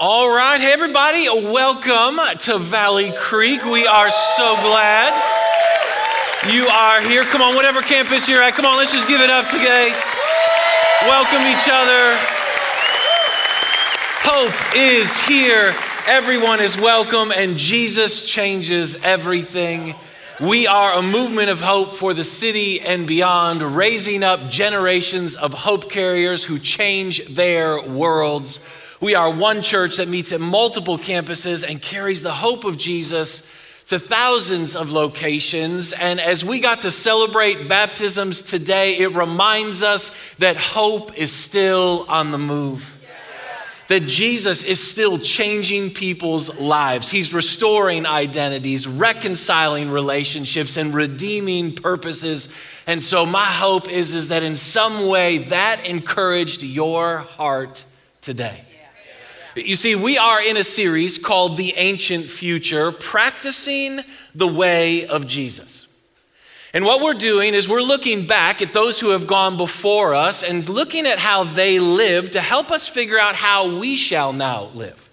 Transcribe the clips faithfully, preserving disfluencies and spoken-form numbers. All right, hey everybody, welcome to Valley Creek. We are so glad you are here. Come on, whatever campus you're at, come on, let's just give it up today. Welcome each other. Hope is here. Everyone is welcome, and Jesus changes everything. We are a movement of hope for the city and beyond, raising up generations of hope carriers who change their worlds. We are one church that meets at multiple campuses and carries the hope of Jesus to thousands of locations. And as we got to celebrate baptisms today, it reminds us that hope is still on the move. That Jesus is still changing people's lives. He's restoring identities, reconciling relationships, and redeeming purposes. And so my hope is, is that in some way that encouraged your heart today. You see, we are in a series called The Ancient Future, Practicing the Way of Jesus. And what we're doing is we're looking back at those who have gone before us and looking at how they lived to help us figure out how we shall now live.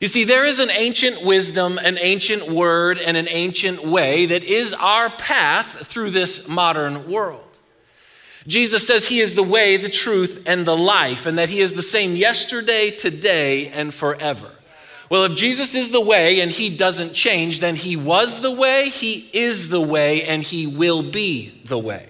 You see, there is an ancient wisdom, an ancient word, and an ancient way that is our path through this modern world. Jesus says he is the way, the truth, and the life, and that he is the same yesterday, today, and forever. Well, if Jesus is the way and he doesn't change, then he was the way, he is the way, and he will be the way.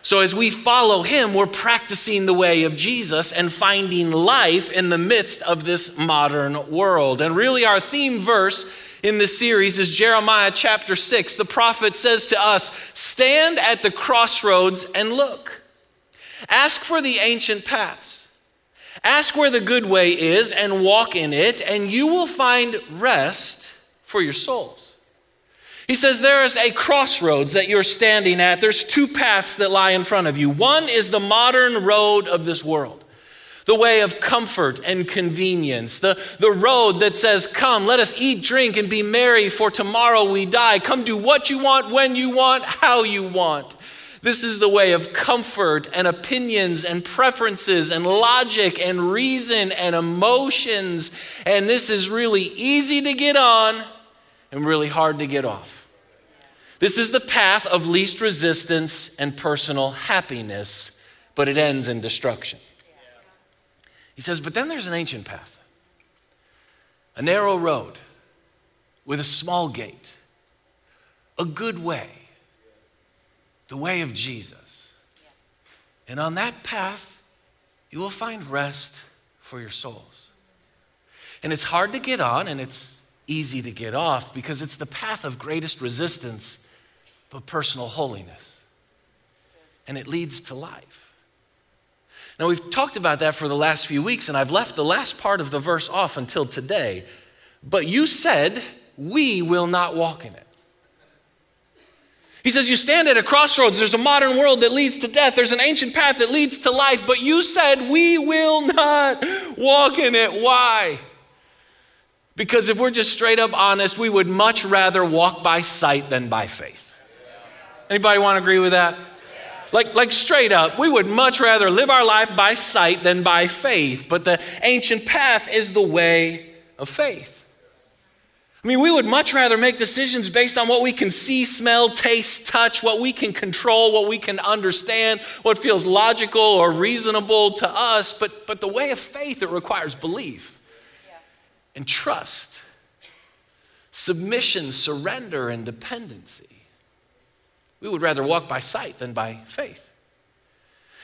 So as we follow him, we're practicing the way of Jesus and finding life in the midst of this modern world. And really our theme verse in this series is Jeremiah chapter six. The prophet says to us, stand at the crossroads and look. Ask for the ancient paths. Ask where the good way is and walk in it, and you will find rest for your souls. He says there is a crossroads that you're standing at. There's two paths that lie in front of you. One is the modern road of this world, the way of comfort and convenience, the, the road that says, come, let us eat, drink, and be merry, for tomorrow we die. Come do what you want, when you want, how you want. This is the way of comfort and opinions and preferences and logic and reason and emotions. And this is really easy to get on and really hard to get off. This is the path of least resistance and personal happiness, but it ends in destruction. He says, but then there's an ancient path, a narrow road with a small gate, a good way. The way of Jesus. And on that path, you will find rest for your souls. And it's hard to get on and it's easy to get off because it's the path of greatest resistance, but personal holiness. And it leads to life. Now we've talked about that for the last few weeks and I've left the last part of the verse off until today. But you said, we will not walk in it. He says, you stand at a crossroads. There's a modern world that leads to death. There's an ancient path that leads to life. But you said, we will not walk in it. Why? Because if we're just straight up honest, we would much rather walk by sight than by faith. Anybody want to agree with that? Like, like straight up, we would much rather live our life by sight than by faith. But the ancient path is the way of faith. I mean, we would much rather make decisions based on what we can see, smell, taste, touch, what we can control, what we can understand, what feels logical or reasonable to us. But, but the way of faith, it requires belief and trust, submission, surrender, and dependency. We would rather walk by sight than by faith.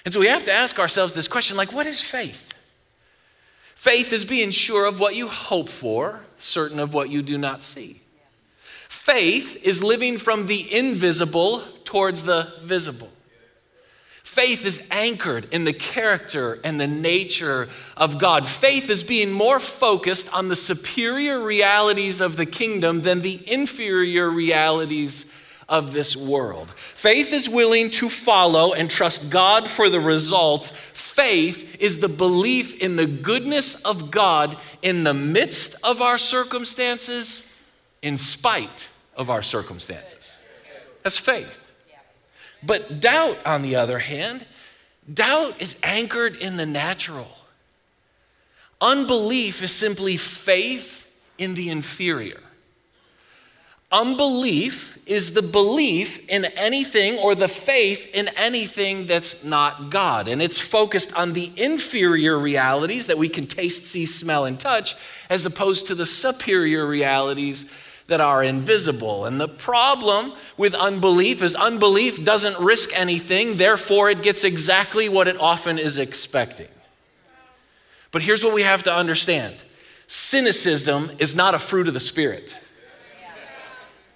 And so we have to ask ourselves this question, like, what is faith? Faith is being sure of what you hope for, certain of what you do not see. Faith is living from the invisible towards the visible. Faith is anchored in the character and the nature of God. Faith is being more focused on the superior realities of the kingdom than the inferior realities of this world. Faith is willing to follow and trust God for the results. Faith is the belief in the goodness of God in the midst of our circumstances, in spite of our circumstances. That's faith. But doubt, on the other hand, doubt is anchored in the natural. Unbelief is simply faith in the inferior. Unbelief is the belief in anything or the faith in anything that's not God. And it's focused on the inferior realities that we can taste, see, smell, and touch, as opposed to the superior realities that are invisible. And the problem with unbelief is unbelief doesn't risk anything, therefore it gets exactly what it often is expecting. But here's what we have to understand. Cynicism is not a fruit of the Spirit.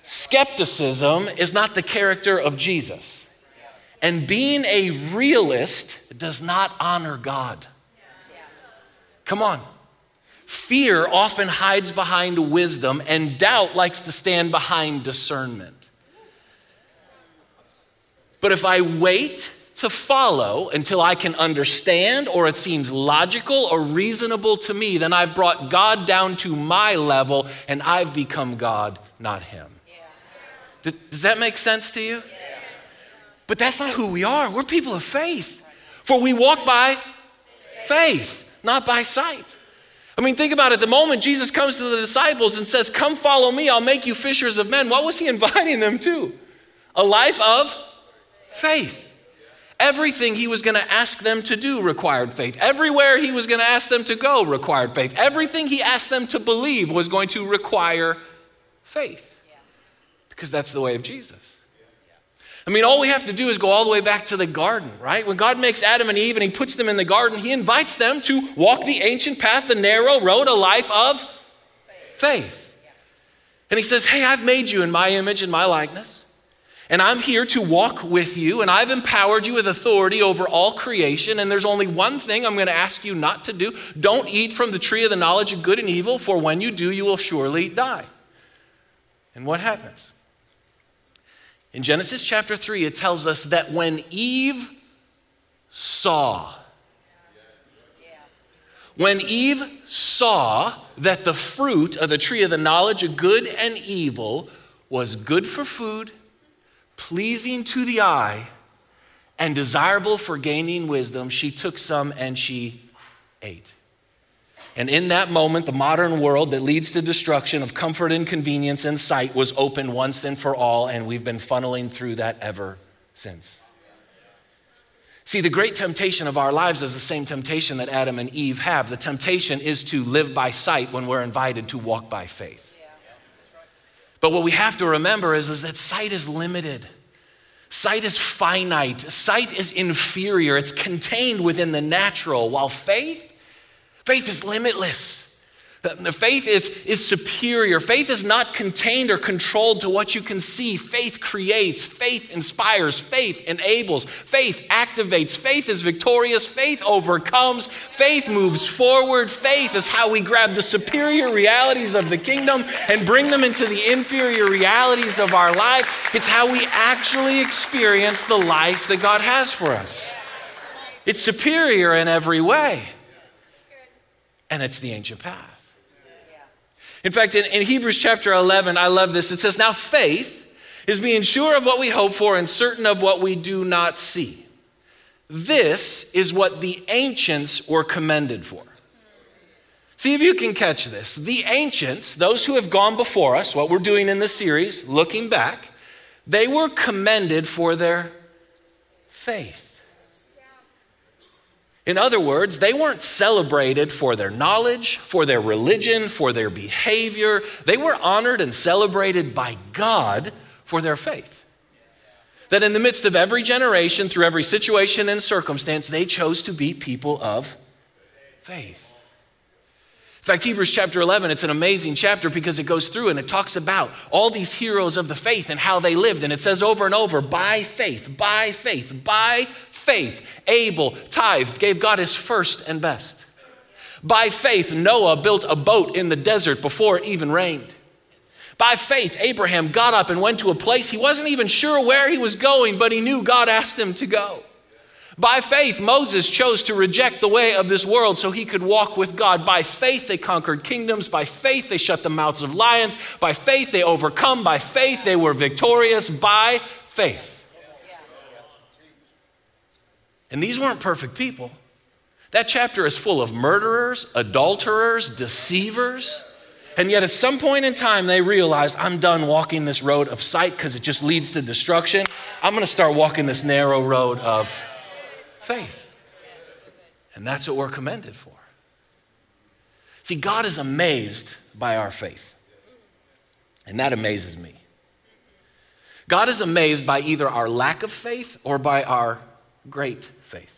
Skepticism is not the character of Jesus. And being a realist does not honor God. Come on. Fear often hides behind wisdom, and doubt likes to stand behind discernment. But if I wait to follow until I can understand or it seems logical or reasonable to me, then I've brought God down to my level and I've become God, not him. Yeah. Does that make sense to you? Yeah. But that's not who we are. We're people of faith. For we walk by faith, not by sight. I mean, think about it. The moment Jesus comes to the disciples and says, "Come follow me, I'll make you fishers of men," what was he inviting them to? A life of faith. Everything he was going to ask them to do required faith. Everywhere he was going to ask them to go required faith. Everything he asked them to believe was going to require faith. Because that's the way of Jesus. I mean, all we have to do is go all the way back to the garden, right? When God makes Adam and Eve and he puts them in the garden, he invites them to walk the ancient path, the narrow road, a life of faith. And he says, "Hey, I've made you in my image and my likeness. And I'm here to walk with you. And I've empowered you with authority over all creation. And there's only one thing I'm going to ask you not to do. Don't eat from the tree of the knowledge of good and evil, for when you do, you will surely die." And what happens? In Genesis chapter three, it tells us that when Eve saw, when Eve saw that the fruit of the tree of the knowledge of good and evil was good for food, pleasing to the eye, and desirable for gaining wisdom, she took some and she ate. And in that moment, the modern world that leads to destruction of comfort and convenience and sight was open once and for all, and we've been funneling through that ever since. See, the great temptation of our lives is the same temptation that Adam and Eve have. The temptation is to live by sight when we're invited to walk by faith. But what we have to remember is, is that sight is limited. Sight is finite. Sight is inferior. It's contained within the natural, while faith Faith is limitless. Faith is, is superior. Faith is not contained or controlled to what you can see. Faith creates. Faith inspires. Faith enables. Faith activates. Faith is victorious. Faith overcomes. Faith moves forward. Faith is how we grab the superior realities of the kingdom and bring them into the inferior realities of our life. It's how we actually experience the life that God has for us. It's superior in every way. And it's the ancient path. In fact, in, in Hebrews chapter eleven, I love this. It says, "Now faith is being sure of what we hope for and certain of what we do not see. This is what the ancients were commended for." See if you can catch this. The ancients, those who have gone before us, what we're doing in this series, looking back, they were commended for their faith. In other words, they weren't celebrated for their knowledge, for their religion, for their behavior. They were honored and celebrated by God for their faith. That in the midst of every generation, through every situation and circumstance, they chose to be people of faith. In fact, Hebrews chapter eleven, it's an amazing chapter because it goes through and it talks about all these heroes of the faith and how they lived. And it says over and over, by faith, by faith, by faith, Abel tithed, gave God his first and best. By faith, Noah built a boat in the desert before it even rained. By faith, Abraham got up and went to a place he wasn't even sure where he was going, but he knew God asked him to go. By faith, Moses chose to reject the way of this world so he could walk with God. By faith, they conquered kingdoms. By faith, they shut the mouths of lions. By faith, they overcome. By faith, they were victorious. By faith. And these weren't perfect people. That chapter is full of murderers, adulterers, deceivers. And yet at some point in time, they realized, I'm done walking this road of sight because it just leads to destruction. I'm going to start walking this narrow road of faith. And that's what we're commended for. See, God is amazed by our faith. And that amazes me. God is amazed by either our lack of faith or by our great faith.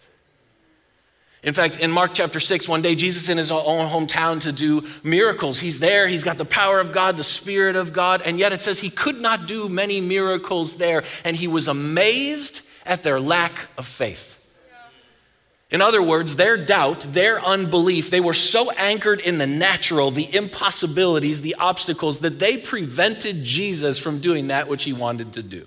In fact, in Mark chapter six, one day Jesus in his own hometown to do miracles. He's there, he's got the power of God, the Spirit of God, and yet it says he could not do many miracles there, and he was amazed at their lack of faith. In other words, their doubt, their unbelief, they were so anchored in the natural, the impossibilities, the obstacles, that they prevented Jesus from doing that which he wanted to do.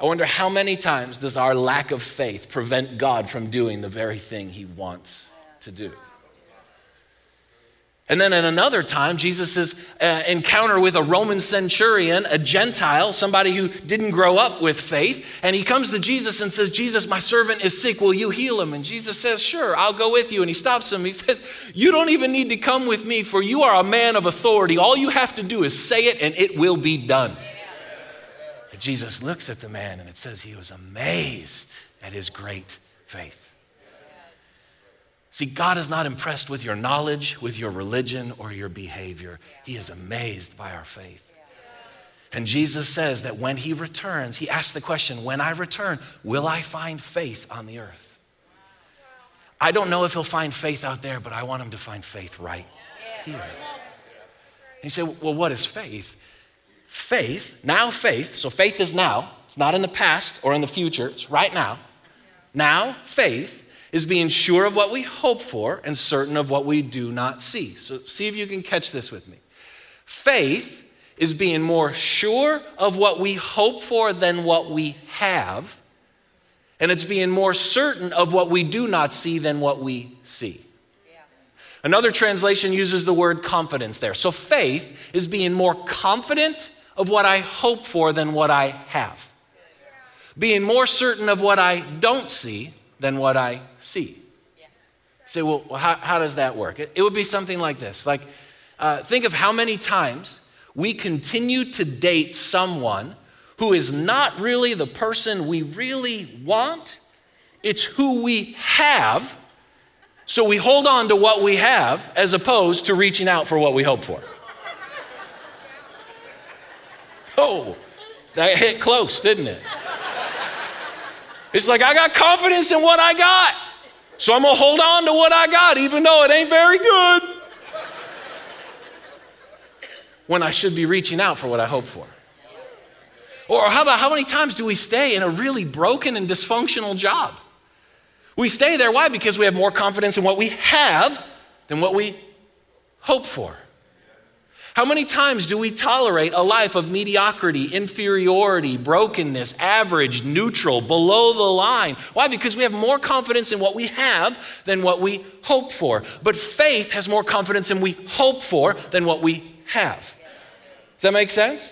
I wonder how many times does our lack of faith prevent God from doing the very thing he wants to do? And then at another time, Jesus' uh, encounter with a Roman centurion, a Gentile, somebody who didn't grow up with faith, and he comes to Jesus and says, Jesus, my servant is sick, will you heal him? And Jesus says, sure, I'll go with you. And he stops him, he says, you don't even need to come with me, for you are a man of authority. All you have to do is say it and it will be done. Jesus looks at the man, and it says he was amazed at his great faith. See, God is not impressed with your knowledge, with your religion, or your behavior. He is amazed by our faith. And Jesus says that when he returns, he asks the question, when I return, will I find faith on the earth? I don't know if he'll find faith out there, but I want him to find faith right here. And you say, well, what is faith? Faith, now faith, so faith is now. It's not in the past or in the future. It's right now. Now faith is being sure of what we hope for and certain of what we do not see. So see if you can catch this with me. Faith is being more sure of what we hope for than what we have. And it's being more certain of what we do not see than what we see. Another translation uses the word confidence there. So faith is being more confident of what I hope for than what I have. Being more certain of what I don't see than what I see. Yeah. Say, well, how, how does that work? It, it would be something like this. Like, uh, think of how many times we continue to date someone who is not really the person we really want. It's who we have. So we hold on to what we have as opposed to reaching out for what we hope for. Oh, that hit close, didn't it? It's like, I got confidence in what I got, so I'm going to hold on to what I got, even though it ain't very good. When I should be reaching out for what I hope for. Or how about how many times do we stay in a really broken and dysfunctional job? We stay there, why? Because we have more confidence in what we have than what we hope for. How many times do we tolerate a life of mediocrity, inferiority, brokenness, average, neutral, below the line? Why? Because we have more confidence in what we have than what we hope for. But faith has more confidence in what we hope for than what we have. Does that make sense?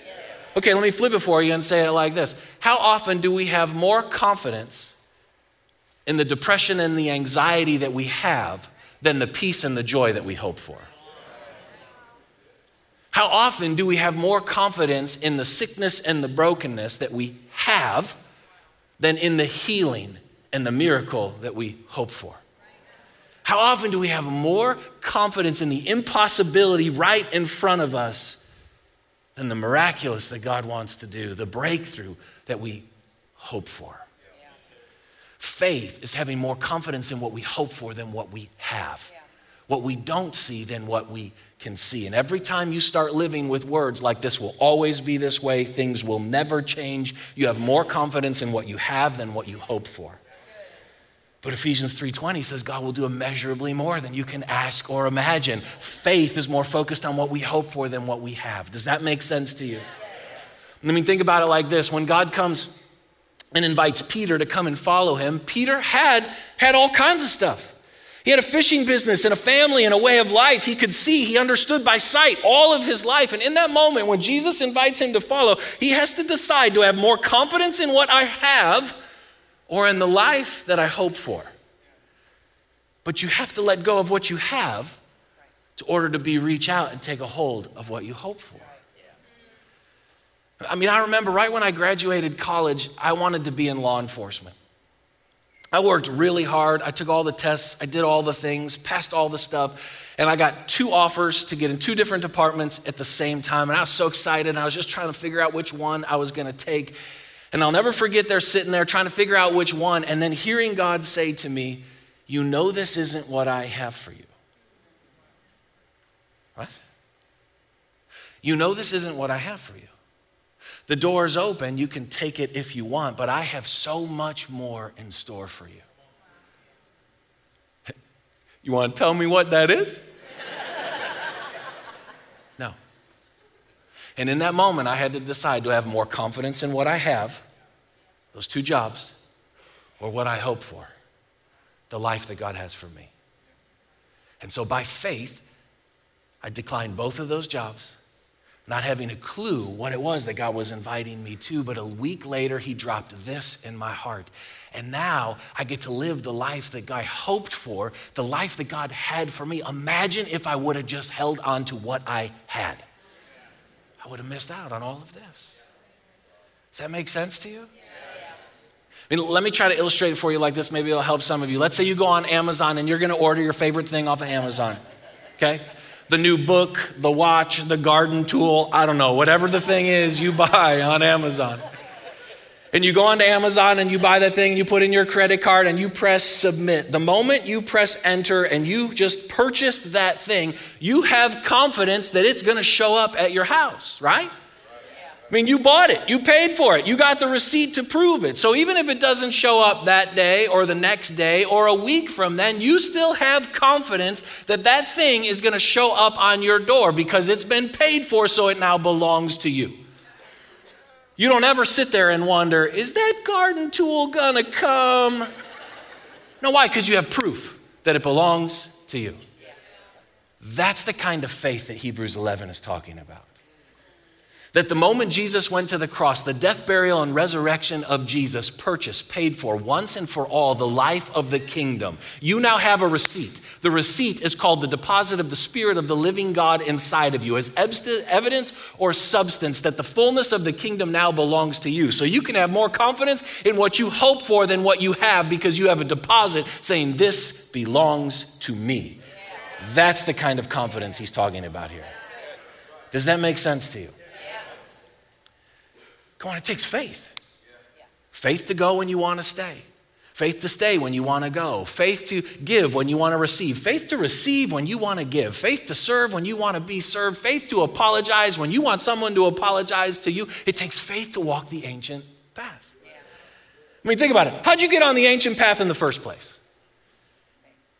Okay, let me flip it for you and say it like this. How often do we have more confidence in the depression and the anxiety that we have than the peace and the joy that we hope for? How often do we have more confidence in the sickness and the brokenness that we have than in the healing and the miracle that we hope for? How often do we have more confidence in the impossibility right in front of us than the miraculous that God wants to do, the breakthrough that we hope for? Faith is having more confidence in what we hope for than what we have. What we don't see than what we can see. And every time you start living with words like this will always be this way, things will never change, you have more confidence in what you have than what you hope for. But Ephesians three twenty says God will do immeasurably more than you can ask or imagine. Faith is more focused on what we hope for than what we have. Does that make sense to you? I mean, think about it like this. When God comes and invites Peter to come and follow him, Peter had, had all kinds of stuff. He had a fishing business and a family and a way of life. He could see, he understood by sight all of his life. And in that moment, when Jesus invites him to follow, he has to decide, do I have more confidence in what I have or in the life that I hope for? But you have to let go of what you have in order to be reach out and take a hold of what you hope for. I mean, I remember right when I graduated college, I wanted to be in law enforcement. I worked really hard. I took all the tests. I did all the things, passed all the stuff. And I got two offers to get in two different departments at the same time. And I was so excited. And I was just trying to figure out which one I was going to take. And I'll never forget there sitting there trying to figure out which one. And then hearing God say to me, you know, this isn't what I have for you. What? You know, this isn't what I have for you. The door's open. You can take it if you want, but I have so much more in store for you. You want to tell me what that is? No. And in that moment, I had to decide, do I have more confidence in what I have, those two jobs, or what I hope for, the life that God has for me? And so by faith, I declined both of those jobs, not having a clue what it was that God was inviting me to, but a week later, he dropped this in my heart. And now I get to live the life that I hoped for, the life that God had for me. Imagine if I would have just held on to what I had. I would have missed out on all of this. Does that make sense to you? I mean, let me try to illustrate it for you like this. Maybe it'll help some of you. Let's say you go on Amazon and you're gonna order your favorite thing off of Amazon, okay? The new book, the watch, the garden tool, I don't know, whatever the thing is you buy on Amazon. And you go onto Amazon and you buy that thing, you put in your credit card and you press submit. The moment you press enter and you just purchased that thing, you have confidence that it's gonna show up at your house, right? I mean, you bought it, you paid for it, you got the receipt to prove it. So even if it doesn't show up that day or the next day or a week from then, you still have confidence that that thing is going to show up on your door because it's been paid for, so it now belongs to you. You don't ever sit there and wonder, is that garden tool going to come? No, why? Because you have proof that it belongs to you. That's the kind of faith that Hebrews eleven is talking about. That the moment Jesus went to the cross, the death, burial, and resurrection of Jesus purchased, paid for once and for all the life of the kingdom. You now have a receipt. The receipt is called the deposit of the Spirit of the living God inside of you as evidence or substance that the fullness of the kingdom now belongs to you. So you can have more confidence in what you hope for than what you have because you have a deposit saying this belongs to me. That's the kind of confidence he's talking about here. Does that make sense to you? Come on, it takes faith. Yeah. Faith to go when you want to stay. Faith to stay when you want to go. Faith to give when you want to receive. Faith to receive when you want to give. Faith to serve when you want to be served. Faith to apologize when you want someone to apologize to you. It takes faith to walk the ancient path. Yeah. I mean, think about it. How'd you get on the ancient path in the first place?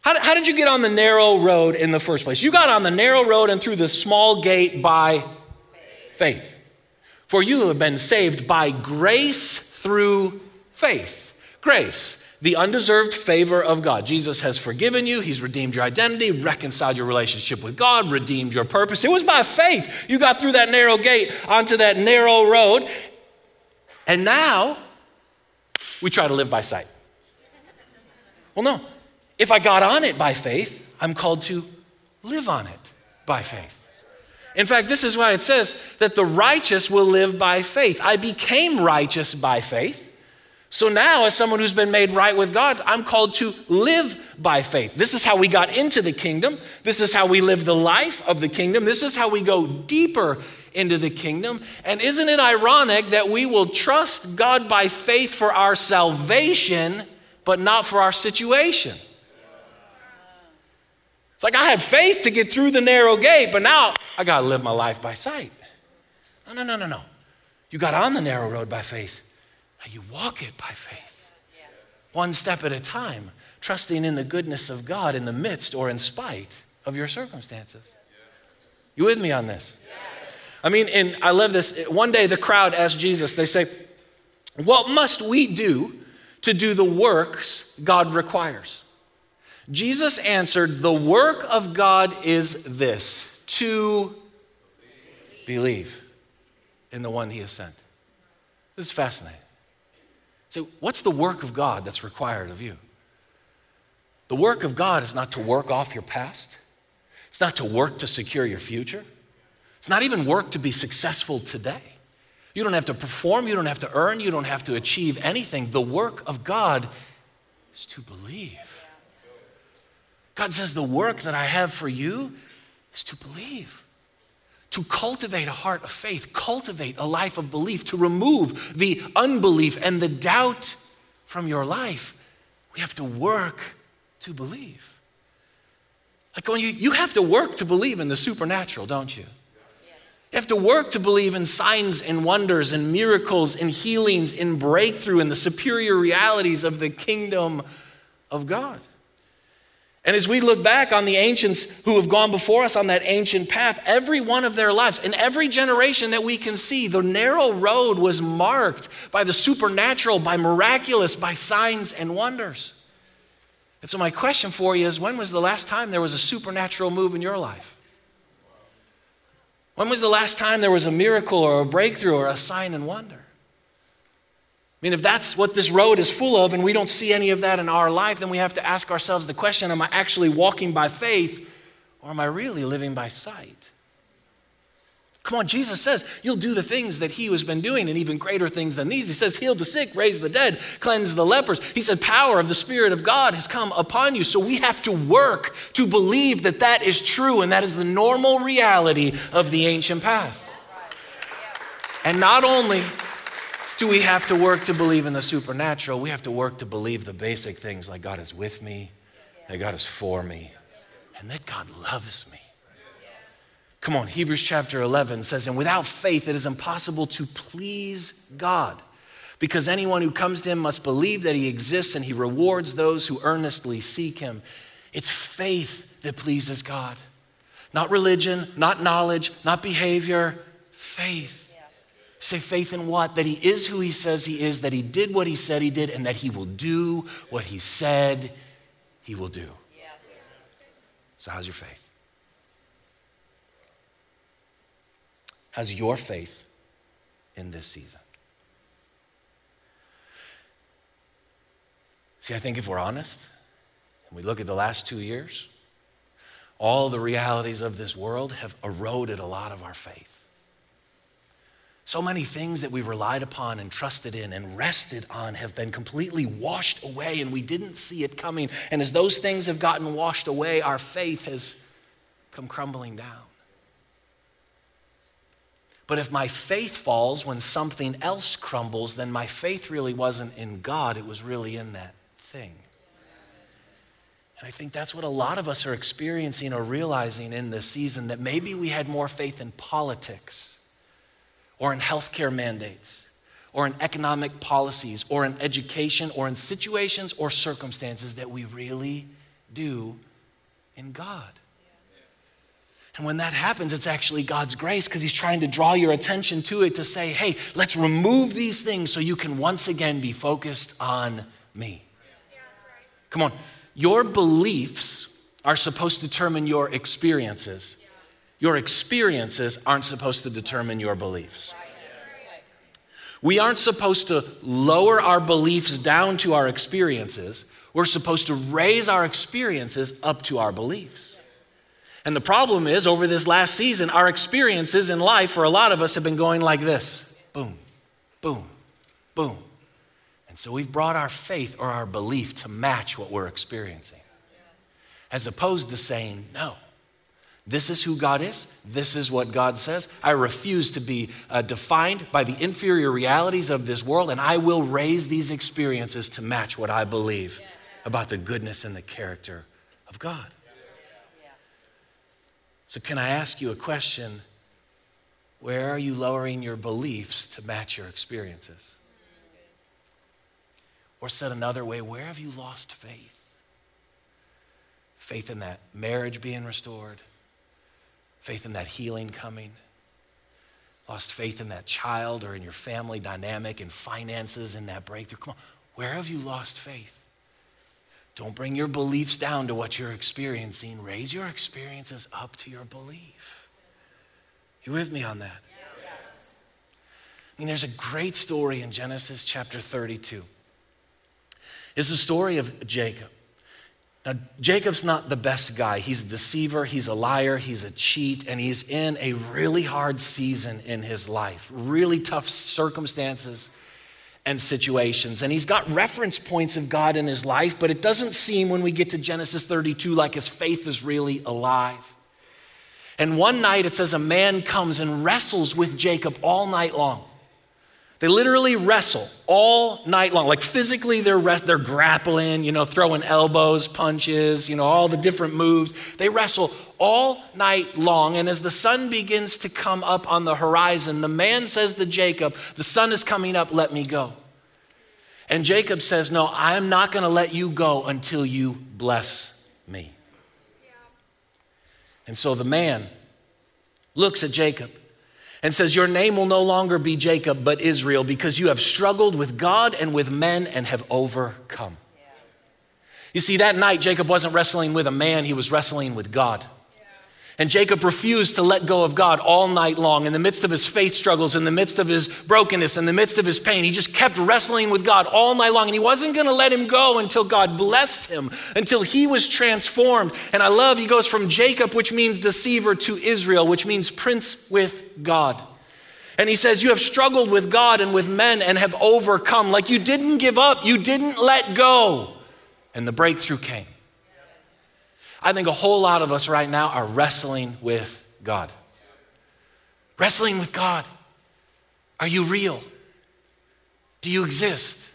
How, how did you get on the narrow road in the first place? You got on the narrow road and through the small gate by faith. faith. For you have been saved by grace through faith. Grace, the undeserved favor of God. Jesus has forgiven you. He's redeemed your identity, reconciled your relationship with God, redeemed your purpose. It was by faith you got through that narrow gate onto that narrow road. And now we try to live by sight. Well, no. If I got on it by faith, I'm called to live on it by faith. In fact, this is why it says that the righteous will live by faith. I became righteous by faith. So now as someone who's been made right with God, I'm called to live by faith. This is how we got into the kingdom. This is how we live the life of the kingdom. This is how we go deeper into the kingdom. And isn't it ironic that we will trust God by faith for our salvation, but not for our situation? It's like I had faith to get through the narrow gate, but now I got to live my life by sight. No, no, no, no, no. You got on the narrow road by faith. Now you walk it by faith. Yeah. One step at a time, trusting in the goodness of God in the midst or in spite of your circumstances. Yeah. You with me on this? Yes. I mean, and I love this. One day the crowd asked Jesus, they say, what must we do to do the works God requires? Jesus answered, the work of God is this, to believe. believe in the one he has sent. This is fascinating. So what's the work of God that's required of you? The work of God is not to work off your past. It's not to work to secure your future. It's not even work to be successful today. You don't have to perform. You don't have to earn. You don't have to achieve anything. The work of God is to believe. God says, the work that I have for you is to believe. To cultivate a heart of faith, cultivate a life of belief, to remove the unbelief and the doubt from your life. We have to work to believe. Like when you, you have to work to believe in the supernatural, don't you? You have to work to believe in signs and wonders and miracles and healings and breakthrough and the superior realities of the kingdom of God. And as we look back on the ancients who have gone before us on that ancient path, every one of their lives, in every generation that we can see, the narrow road was marked by the supernatural, by miraculous, by signs and wonders. And so my question for you is, when was the last time there was a supernatural move in your life? When was the last time there was a miracle or a breakthrough or a sign and wonder? I mean, if that's what this road is full of and we don't see any of that in our life, then we have to ask ourselves the question, am I actually walking by faith or am I really living by sight? Come on, Jesus says you'll do the things that he has been doing and even greater things than these. He says, heal the sick, raise the dead, cleanse the lepers. He said, power of the Spirit of God has come upon you. So we have to work to believe that that is true and that is the normal reality of the ancient path. And not only do we have to work to believe in the supernatural? We have to work to believe the basic things like God is with me, that God is for me, and that God loves me. Come on, Hebrews chapter eleven says, and without faith it is impossible to please God, because anyone who comes to him must believe that he exists and he rewards those who earnestly seek him. It's faith that pleases God, not religion, not knowledge, not behavior, faith. Say faith in what? That he is who he says he is, that he did what he said he did, and that he will do what he said he will do. Yeah. So how's your faith? How's your faith in this season? See, I think if we're honest, and we look at the last two years, all the realities of this world have eroded a lot of our faith. So many things that we relied upon and trusted in and rested on have been completely washed away and we didn't see it coming. And as those things have gotten washed away, our faith has come crumbling down. But if my faith falls when something else crumbles, then my faith really wasn't in God, it was really in that thing. And I think that's what a lot of us are experiencing or realizing in this season, that maybe we had more faith in politics, or in healthcare mandates, or in economic policies, or in education, or in situations or circumstances that we really do in God. And when that happens, it's actually God's grace because he's trying to draw your attention to it to say, hey, let's remove these things so you can once again be focused on me. Come on, your beliefs are supposed to determine your experiences. Your experiences aren't supposed to determine your beliefs. We aren't supposed to lower our beliefs down to our experiences. We're supposed to raise our experiences up to our beliefs. And the problem is, over this last season, our experiences in life for a lot of us have been going like this. Boom, boom, boom. And so we've brought our faith or our belief to match what we're experiencing, as opposed to saying no. This is who God is. This is what God says. I refuse to be uh, defined by the inferior realities of this world, and I will raise these experiences to match what I believe about the goodness and the character of God. So can I ask you a question? Where are you lowering your beliefs to match your experiences? Or said another way, where have you lost faith? Faith in that marriage being restored, faith in that healing coming, lost faith in that child or in your family dynamic and finances and that breakthrough. Come on, where have you lost faith? Don't bring your beliefs down to what you're experiencing. Raise your experiences up to your belief. You with me on that? Yes. I mean, there's a great story in Genesis chapter thirty-two. It's the story of Jacob. Now, Jacob's not the best guy. He's a deceiver, he's a liar, he's a cheat, and he's in a really hard season in his life, really tough circumstances and situations. And he's got reference points of God in his life, but it doesn't seem when we get to Genesis thirty-two like his faith is really alive. And one night it says a man comes and wrestles with Jacob all night long. They literally wrestle all night long. Like physically they're rest, they're grappling, you know, throwing elbows, punches, you know, all the different moves. They wrestle all night long. And as the sun begins to come up on the horizon, the man says to Jacob, "The sun is coming up, let me go." And Jacob says, "No, I'm not gonna let you go until you bless me." And so the man looks at Jacob and says, "Your name will no longer be Jacob, but Israel, because you have struggled with God and with men and have overcome." Yeah. You see, that night, Jacob wasn't wrestling with a man, he was wrestling with God. Yeah. And Jacob refused to let go of God all night long. In the midst of his faith struggles, in the midst of his brokenness, in the midst of his pain, he just kept wrestling with God all night long. And he wasn't gonna let him go until God blessed him, until he was transformed. And I love, he goes from Jacob, which means deceiver, to Israel, which means prince with God. And he says, "You have struggled with God and with men and have overcome." Like you didn't give up, you didn't let go. And the breakthrough came. I think a whole lot of us right now are wrestling with God. Wrestling with God. Are you real? Do you exist?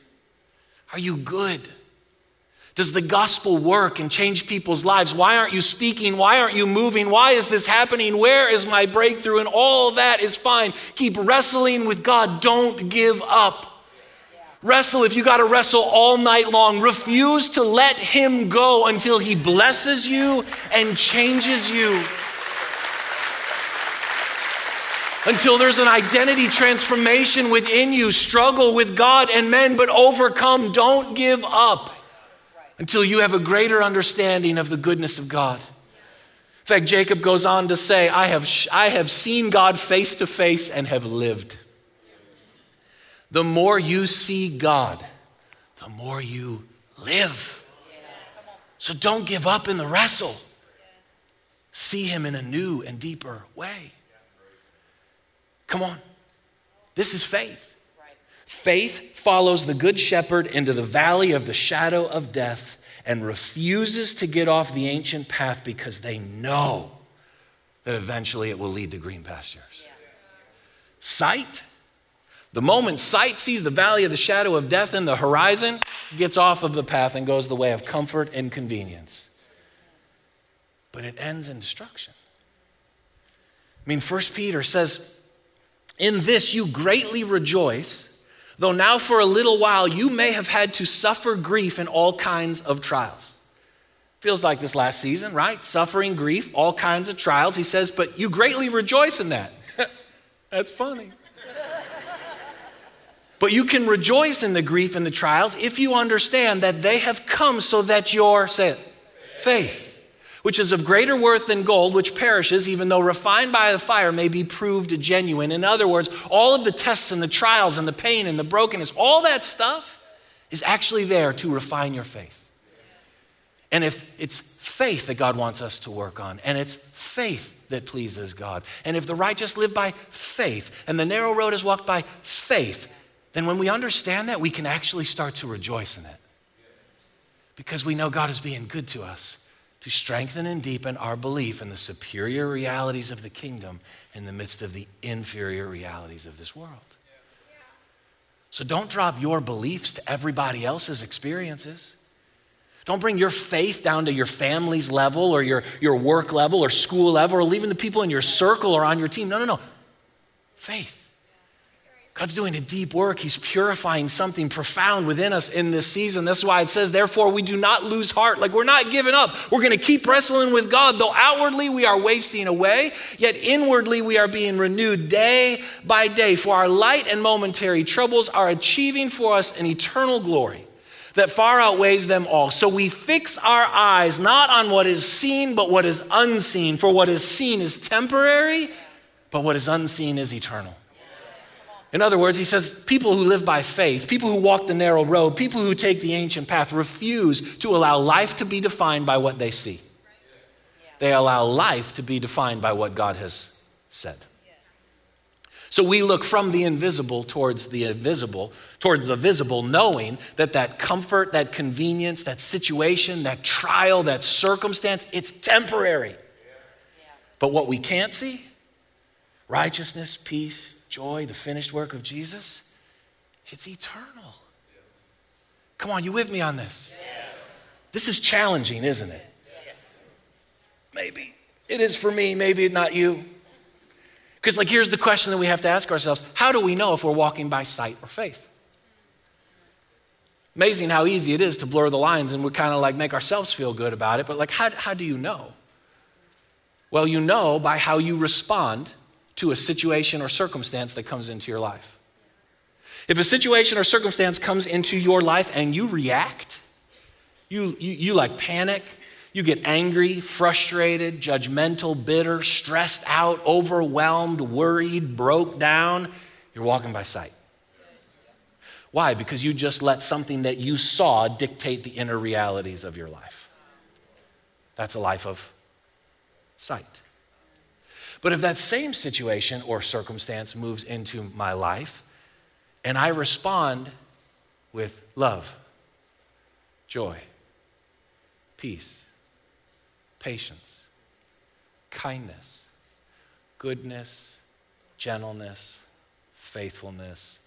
Are you good? Does the gospel work and change people's lives? Why aren't you speaking? Why aren't you moving? Why is this happening? Where is my breakthrough? And all that is fine. Keep wrestling with God. Don't give up. Wrestle if you got to wrestle all night long. Refuse to let him go until he blesses you and changes you. Until there's an identity transformation within you. Struggle with God and men, but overcome. Don't give up. Until you have a greater understanding of the goodness of God. In fact, Jacob goes on to say, I have, I have seen God face to face and have lived. The more you see God, the more you live. So don't give up in the wrestle. See him in a new and deeper way. Come on. This is faith. Faith follows the good shepherd into the valley of the shadow of death and refuses to get off the ancient path because they know that eventually it will lead to green pastures. Yeah. Sight, the moment sight sees the valley of the shadow of death in the horizon, gets off of the path and goes the way of comfort and convenience. But it ends in destruction. I mean, First Peter says, "In this you greatly rejoice, though now for a little while you may have had to suffer grief in all kinds of trials." Feels like this last season, right? Suffering, grief, all kinds of trials. He says, but you greatly rejoice in that. That's funny. But you can rejoice in the grief and the trials if you understand that they have come so that your, say it, faith, which is of greater worth than gold, which perishes, even though refined by the fire, may be proved genuine. In other words, all of the tests and the trials and the pain and the brokenness, all that stuff is actually there to refine your faith. And if it's faith that God wants us to work on, and it's faith that pleases God, and if the righteous live by faith, and the narrow road is walked by faith, then when we understand that, we can actually start to rejoice in it. Because we know God is being good to us, to strengthen and deepen our belief in the superior realities of the kingdom in the midst of the inferior realities of this world. Yeah. So don't drop your beliefs to everybody else's experiences. Don't bring your faith down to your family's level or your, your work level or school level or even the people in your circle or on your team. No, no, no. Faith. God's doing a deep work. He's purifying something profound within us in this season. That's why it says, therefore, we do not lose heart. Like we're not giving up. We're gonna keep wrestling with God, though outwardly we are wasting away, yet inwardly we are being renewed day by day. For our light and momentary troubles are achieving for us an eternal glory that far outweighs them all. So we fix our eyes not on what is seen, but what is unseen. For what is seen is temporary, but what is unseen is eternal. In other words, he says people who live by faith, people who walk the narrow road, people who take the ancient path refuse to allow life to be defined by what they see. They allow life to be defined by what God has said. So we look from the invisible towards the invisible, toward the visible, knowing that that comfort, that convenience, that situation, that trial, that circumstance, it's temporary. But what we can't see, righteousness, peace, joy, the finished work of Jesus, it's eternal. Come on, you with me on this? Yes. This is challenging, isn't it? Yes. Maybe. It is for me, maybe not you. Because like, here's the question that we have to ask ourselves. How do we know if we're walking by sight or faith? Amazing how easy it is to blur the lines and we kind of like make ourselves feel good about it. But like, how, how do you know? Well, you know by how you respond to a situation or circumstance that comes into your life. If a situation or circumstance comes into your life and you react, you, you, you like panic, you get angry, frustrated, judgmental, bitter, stressed out, overwhelmed, worried, broke down, you're walking by sight. Why? Because you just let something that you saw dictate the inner realities of your life. That's a life of sight. But if that same situation or circumstance moves into my life and I respond with love, joy, peace, patience, kindness, goodness, gentleness, faithfulness,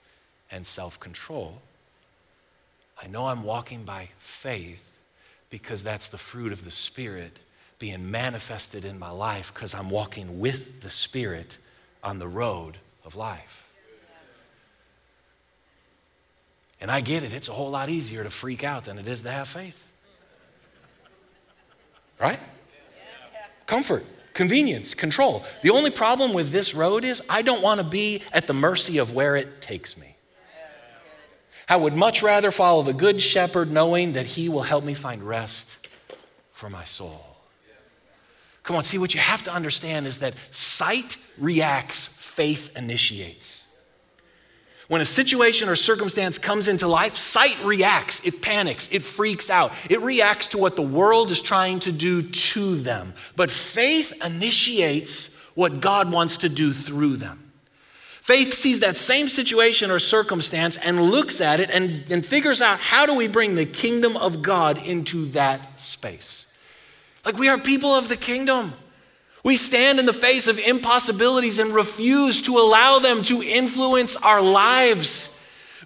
and self-control, I know I'm walking by faith because that's the fruit of the Spirit being manifested in my life because I'm walking with the Spirit on the road of life. And I get it, it's a whole lot easier to freak out than it is to have faith. Right? Comfort, convenience, control. The only problem with this road is I don't want to be at the mercy of where it takes me. I would much rather follow the Good Shepherd knowing that he will help me find rest for my soul. Come on, see, what you have to understand is that sight reacts, faith initiates. When a situation or circumstance comes into life, sight reacts, it panics, it freaks out. It reacts to what the world is trying to do to them. But faith initiates what God wants to do through them. Faith sees that same situation or circumstance and looks at it and, and figures out how do we bring the kingdom of God into that space. Like, we are people of the kingdom. We stand in the face of impossibilities and refuse to allow them to influence our lives.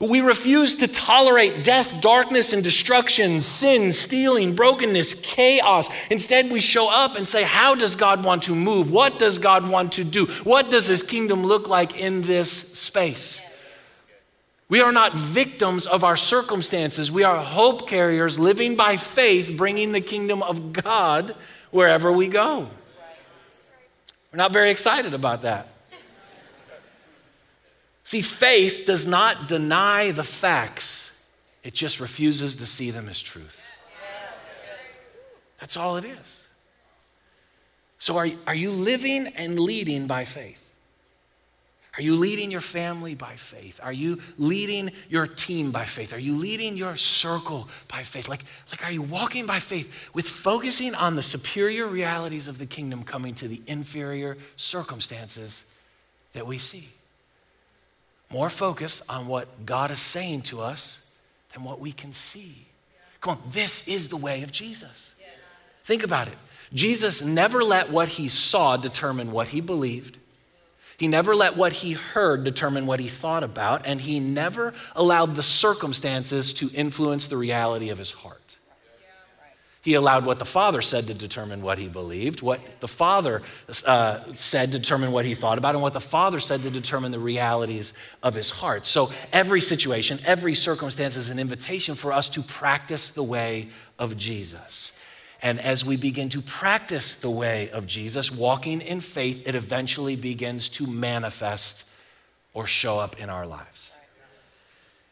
We refuse to tolerate death, darkness, and destruction, sin, stealing, brokenness, chaos. Instead, we show up and say, how does God want to move? What does God want to do? What does his kingdom look like in this space? We are not victims of our circumstances. We are hope carriers living by faith, bringing the kingdom of God wherever we go. We're not very excited about that. See, faith does not deny the facts. It just refuses to see them as truth. That's all it is. So are, are you living and leading by faith? Are you leading your family by faith? Are you leading your team by faith? Are you leading your circle by faith? Like, like, are you walking by faith with focusing on the superior realities of the kingdom coming to the inferior circumstances that we see? More focus on what God is saying to us than what we can see. Come on, this is the way of Jesus. Think about it. Jesus never let what he saw determine what he believed. He never let what he heard determine what he thought about, and he never allowed the circumstances to influence the reality of his heart. He allowed what the Father said to determine what he believed, what the Father uh, said to determine what he thought about, and what the Father said to determine the realities of his heart. So every situation, every circumstance is an invitation for us to practice the way of Jesus. And as we begin to practice the way of Jesus, walking in faith, it eventually begins to manifest or show up in our lives.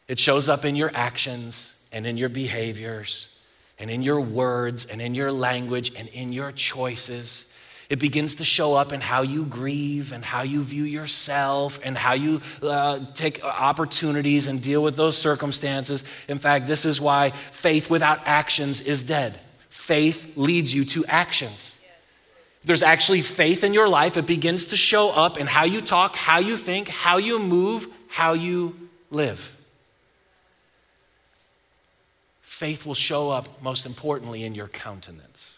It shows up in your actions and in your behaviors and in your words and in your language and in your choices. It begins to show up in how you grieve and how you view yourself and how you uh, take opportunities and deal with those circumstances. In fact, this is why faith without actions is dead. Faith leads you to actions. If there's actually faith in your life, it begins to show up in how you talk, how you think, how you move, how you live. Faith will show up, most importantly, in your countenance.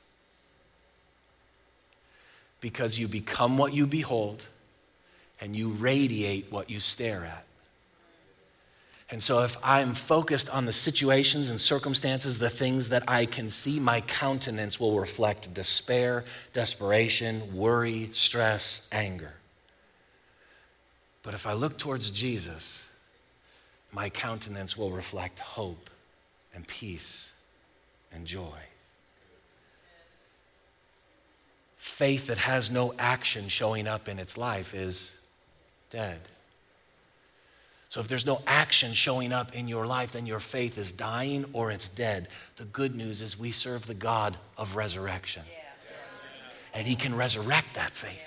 Because you become what you behold and you radiate what you stare at. And so if I'm focused on the situations and circumstances, the things that I can see, my countenance will reflect despair, desperation, worry, stress, anger. But if I look towards Jesus, my countenance will reflect hope and peace and joy. Faith that has no action showing up in its life is dead. So if there's no action showing up in your life, then your faith is dying or it's dead. The good news is we serve the God of resurrection. Yeah. And he can resurrect that faith.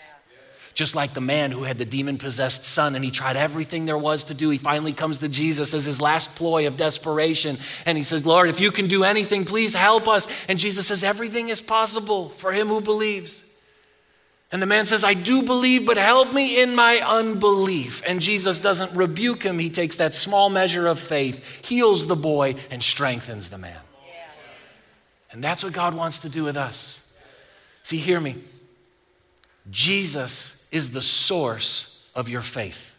Just like the man who had the demon-possessed son and he tried everything there was to do. He finally comes to Jesus as his last ploy of desperation. And he says, Lord, if you can do anything, please help us. And Jesus says, everything is possible for him who believes. And the man says, I do believe, but help me in my unbelief. And Jesus doesn't rebuke him. He takes that small measure of faith, heals the boy, and strengthens the man. Yeah. And that's what God wants to do with us. See, hear me. Jesus is the source of your faith.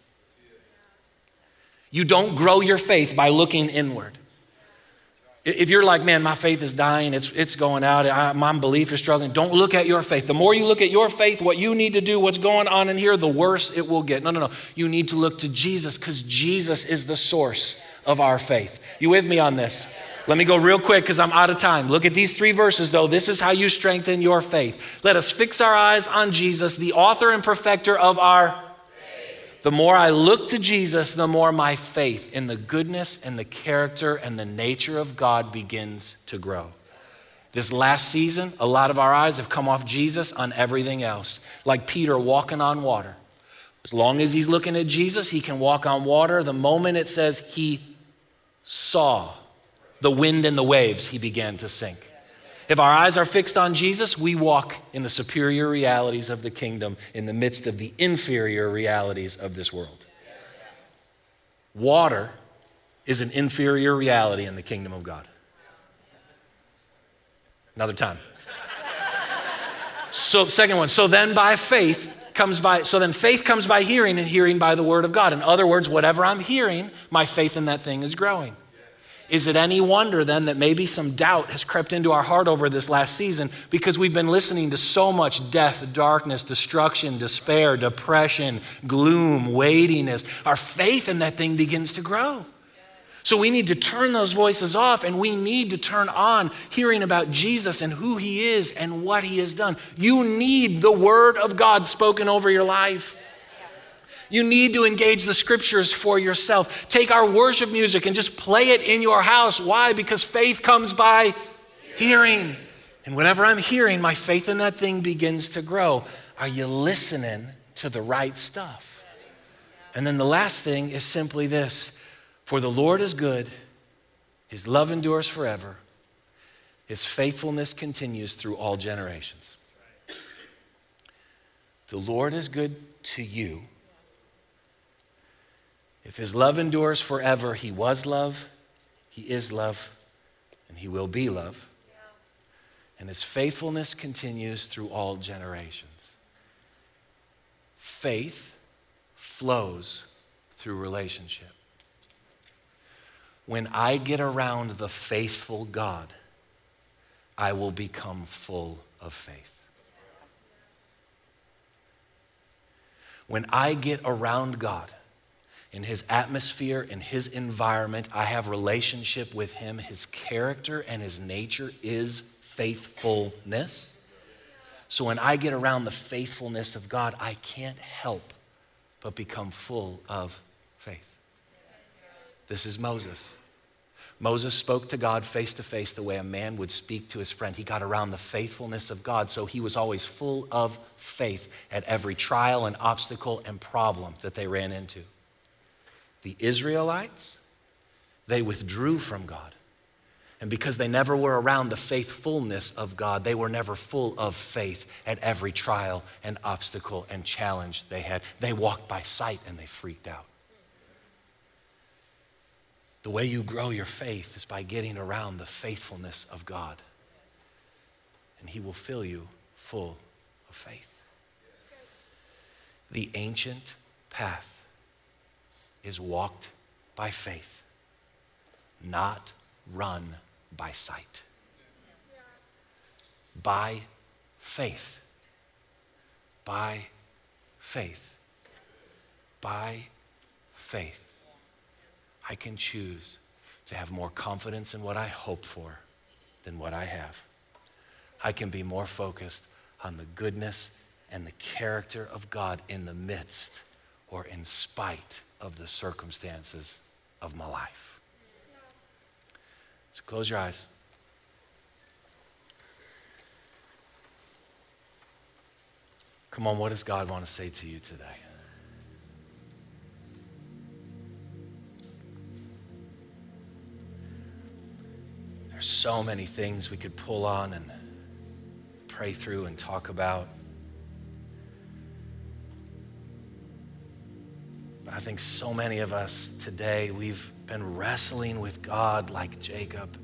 You don't grow your faith by looking inward. If you're like, man, my faith is dying, it's, it's going out, I, my belief is struggling, don't look at your faith. The more you look at your faith, what you need to do, what's going on in here, the worse it will get. No, no, no. You need to look to Jesus because Jesus is the source of our faith. You with me on this? Let me go real quick because I'm out of time. Look at these three verses, though. This is how you strengthen your faith. Let us fix our eyes on Jesus, the author and perfecter of our faith. The more I look to Jesus, the more my faith in the goodness and the character and the nature of God begins to grow. This last season, a lot of our eyes have come off Jesus on everything else, like Peter walking on water. As long as he's looking at Jesus, he can walk on water. The moment it says he saw the wind and the waves, he began to sink. If our eyes are fixed on Jesus, we walk in the superior realities of the kingdom in the midst of the inferior realities of this world. Water is an inferior reality in the kingdom of God. Another time. So, second one. So then by faith comes by, so then faith comes by hearing and hearing by the word of God. In other words, whatever I'm hearing, my faith in that thing is growing. Is it any wonder then that maybe some doubt has crept into our heart over this last season because we've been listening to so much death, darkness, destruction, despair, depression, gloom, weightiness. Our faith in that thing begins to grow. So we need to turn those voices off and we need to turn on hearing about Jesus and who he is and what he has done. You need the word of God spoken over your life. You need to engage the scriptures for yourself. Take our worship music and just play it in your house. Why? Because faith comes by hearing. And whenever I'm hearing, my faith in that thing begins to grow. Are you listening to the right stuff? And then the last thing is simply this. For the Lord is good. His love endures forever. His faithfulness continues through all generations. The Lord is good to you. If his love endures forever, he was love, he is love, and he will be love. Yeah. And his faithfulness continues through all generations. Faith flows through relationship. When I get around the faithful God, I will become full of faith. When I get around God, in his atmosphere, in his environment, I have relationship with him. His character and his nature is faithfulness. So when I get around the faithfulness of God, I can't help but become full of faith. This is Moses. Moses spoke to God face to face the way a man would speak to his friend. He got around the faithfulness of God, so he was always full of faith at every trial and obstacle and problem that they ran into. The Israelites, they withdrew from God. And because they never were around the faithfulness of God, they were never full of faith at every trial and obstacle and challenge they had. They walked by sight and they freaked out. The way you grow your faith is by getting around the faithfulness of God. And he will fill you full of faith. The ancient path is walked by faith, not run by sight. By faith. By faith. By faith. I can choose to have more confidence in what I hope for than what I have. I can be more focused on the goodness and the character of God in the midst or in spite of the circumstances of my life. So close your eyes. Come on, what does God want to say to you today? So many things we could pull on and pray through and talk about. But I think so many of us today, we've been wrestling with God like Jacob.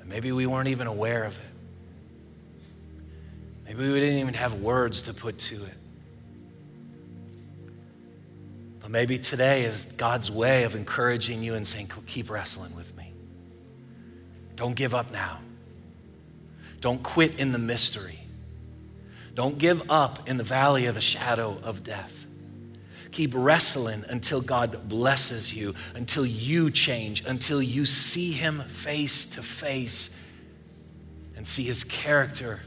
And maybe we weren't even aware of it. Maybe we didn't even have words to put to it. But maybe today is God's way of encouraging you and saying, keep wrestling with me. Don't give up now. Don't quit in the mystery. Don't give up in the valley of the shadow of death. Keep wrestling until God blesses you, until you change, until you see him face to face and see his character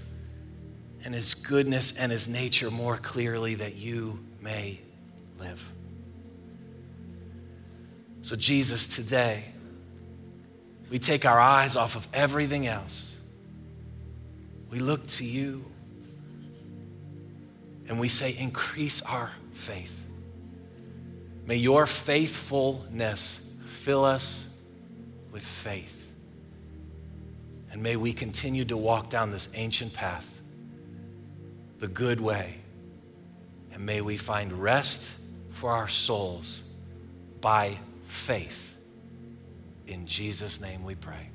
and his goodness and his nature more clearly that you may live. So Jesus, today, we take our eyes off of everything else. We look to you and we say, increase our faith. May your faithfulness fill us with faith. And may we continue to walk down this ancient path, the good way. And may we find rest for our souls by faith. In Jesus' name we pray.